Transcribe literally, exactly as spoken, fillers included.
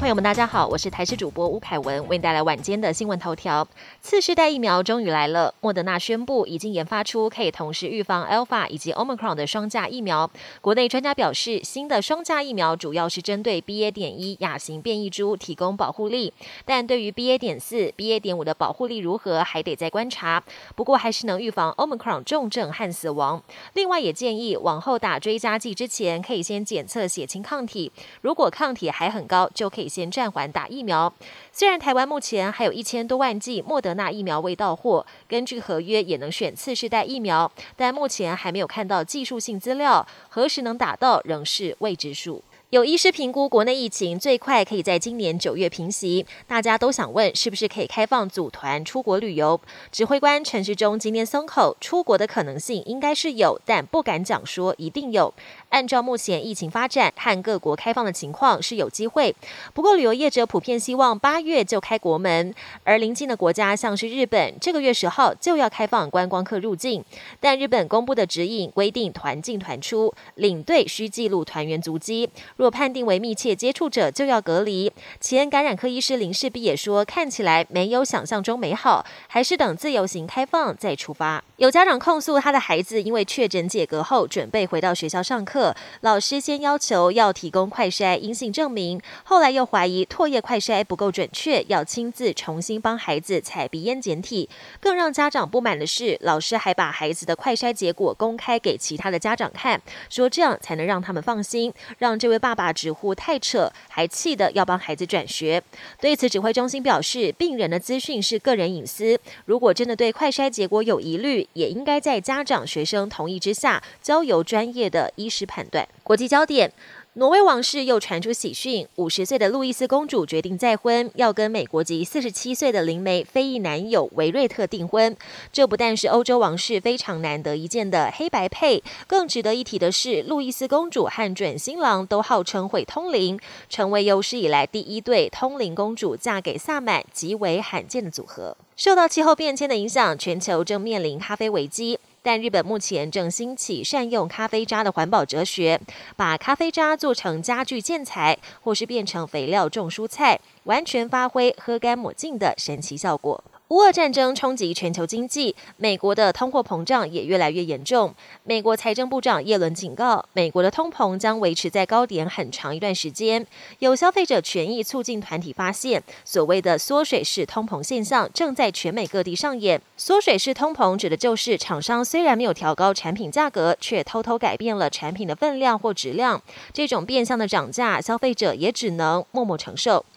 众朋友们大家好，我是台视主播吴凯文，为你带来晚间的新闻头条。次世代疫苗终于来了，莫德纳宣布已经研发出可以同时预防 Alpha 以及 Omicron 的双价疫苗。国内专家表示，新的双价疫苗主要是针对 B A 点一 亚型变异株提供保护力，但对于 B A 点四 B A 点五 的保护力如何还得再观察，不过还是能预防 Omicron 重症和死亡。另外也建议往后打追加剂之前可以先检测血清抗体，如果抗体还很高就可以先暂缓打疫苗。虽然台湾目前还有一千多万剂莫德纳疫苗未到货，根据合约也能选次世代疫苗，但目前还没有看到技术性资料，何时能打到仍是未知数。有医师评估，国内疫情最快可以在今年九月平息，大家都想问是不是可以开放组团出国旅游。指挥官陈时中今天松口，出国的可能性应该是有，但不敢讲说一定有。按照目前疫情发展和各国开放的情况是有机会，不过旅游业者普遍希望八月就开国门，而邻近的国家像是日本，这个月十号就要开放观光客入境，但日本公布的指引规定团进团出，领队需记录团员足迹。若判定为密切接触者就要隔离。前感染科医师林世璧也说，看起来没有想象中美好，还是等自由行开放再出发。有家长控诉他的孩子因为确诊解隔后准备回到学校上课，老师先要求要提供快筛阴性证明，后来又怀疑唾液快筛不够准确，要亲自重新帮孩子采鼻咽检体。更让家长不满的是，老师还把孩子的快筛结果公开给其他的家长看，说这样才能让他们放心，让这位爸爸爸爸直呼太扯，还气得要帮孩子转学。对此，指挥中心表示，病人的资讯是个人隐私，如果真的对快筛结果有疑虑，也应该在家长、学生同意之下，交由专业的医师判断。国际焦点。挪威王室又传出喜讯，五十岁的路易斯公主决定再婚，要跟美国籍四十七岁的灵媒非裔男友维瑞特订婚。这不但是欧洲王室非常难得一见的黑白配，更值得一提的是，路易斯公主和准新郎都号称会通灵，成为有史以来第一对通灵公主嫁给萨满极为罕见的组合。受到气候变迁的影响，全球正面临咖啡危机。但日本目前正兴起善用咖啡渣的环保哲学，把咖啡渣做成家具建材，或是变成肥料种蔬菜，完全发挥喝干抹净的神奇效果。乌俄战争冲击全球经济，美国的通货膨胀也越来越严重。美国财政部长耶伦警告，美国的通膨将维持在高点很长一段时间。有消费者权益促进团体发现，所谓的缩水式通膨现象正在全美各地上演。缩水式通膨指的就是厂商虽然没有调高产品价格，却偷偷改变了产品的分量或质量。这种变相的涨价，消费者也只能默默承受。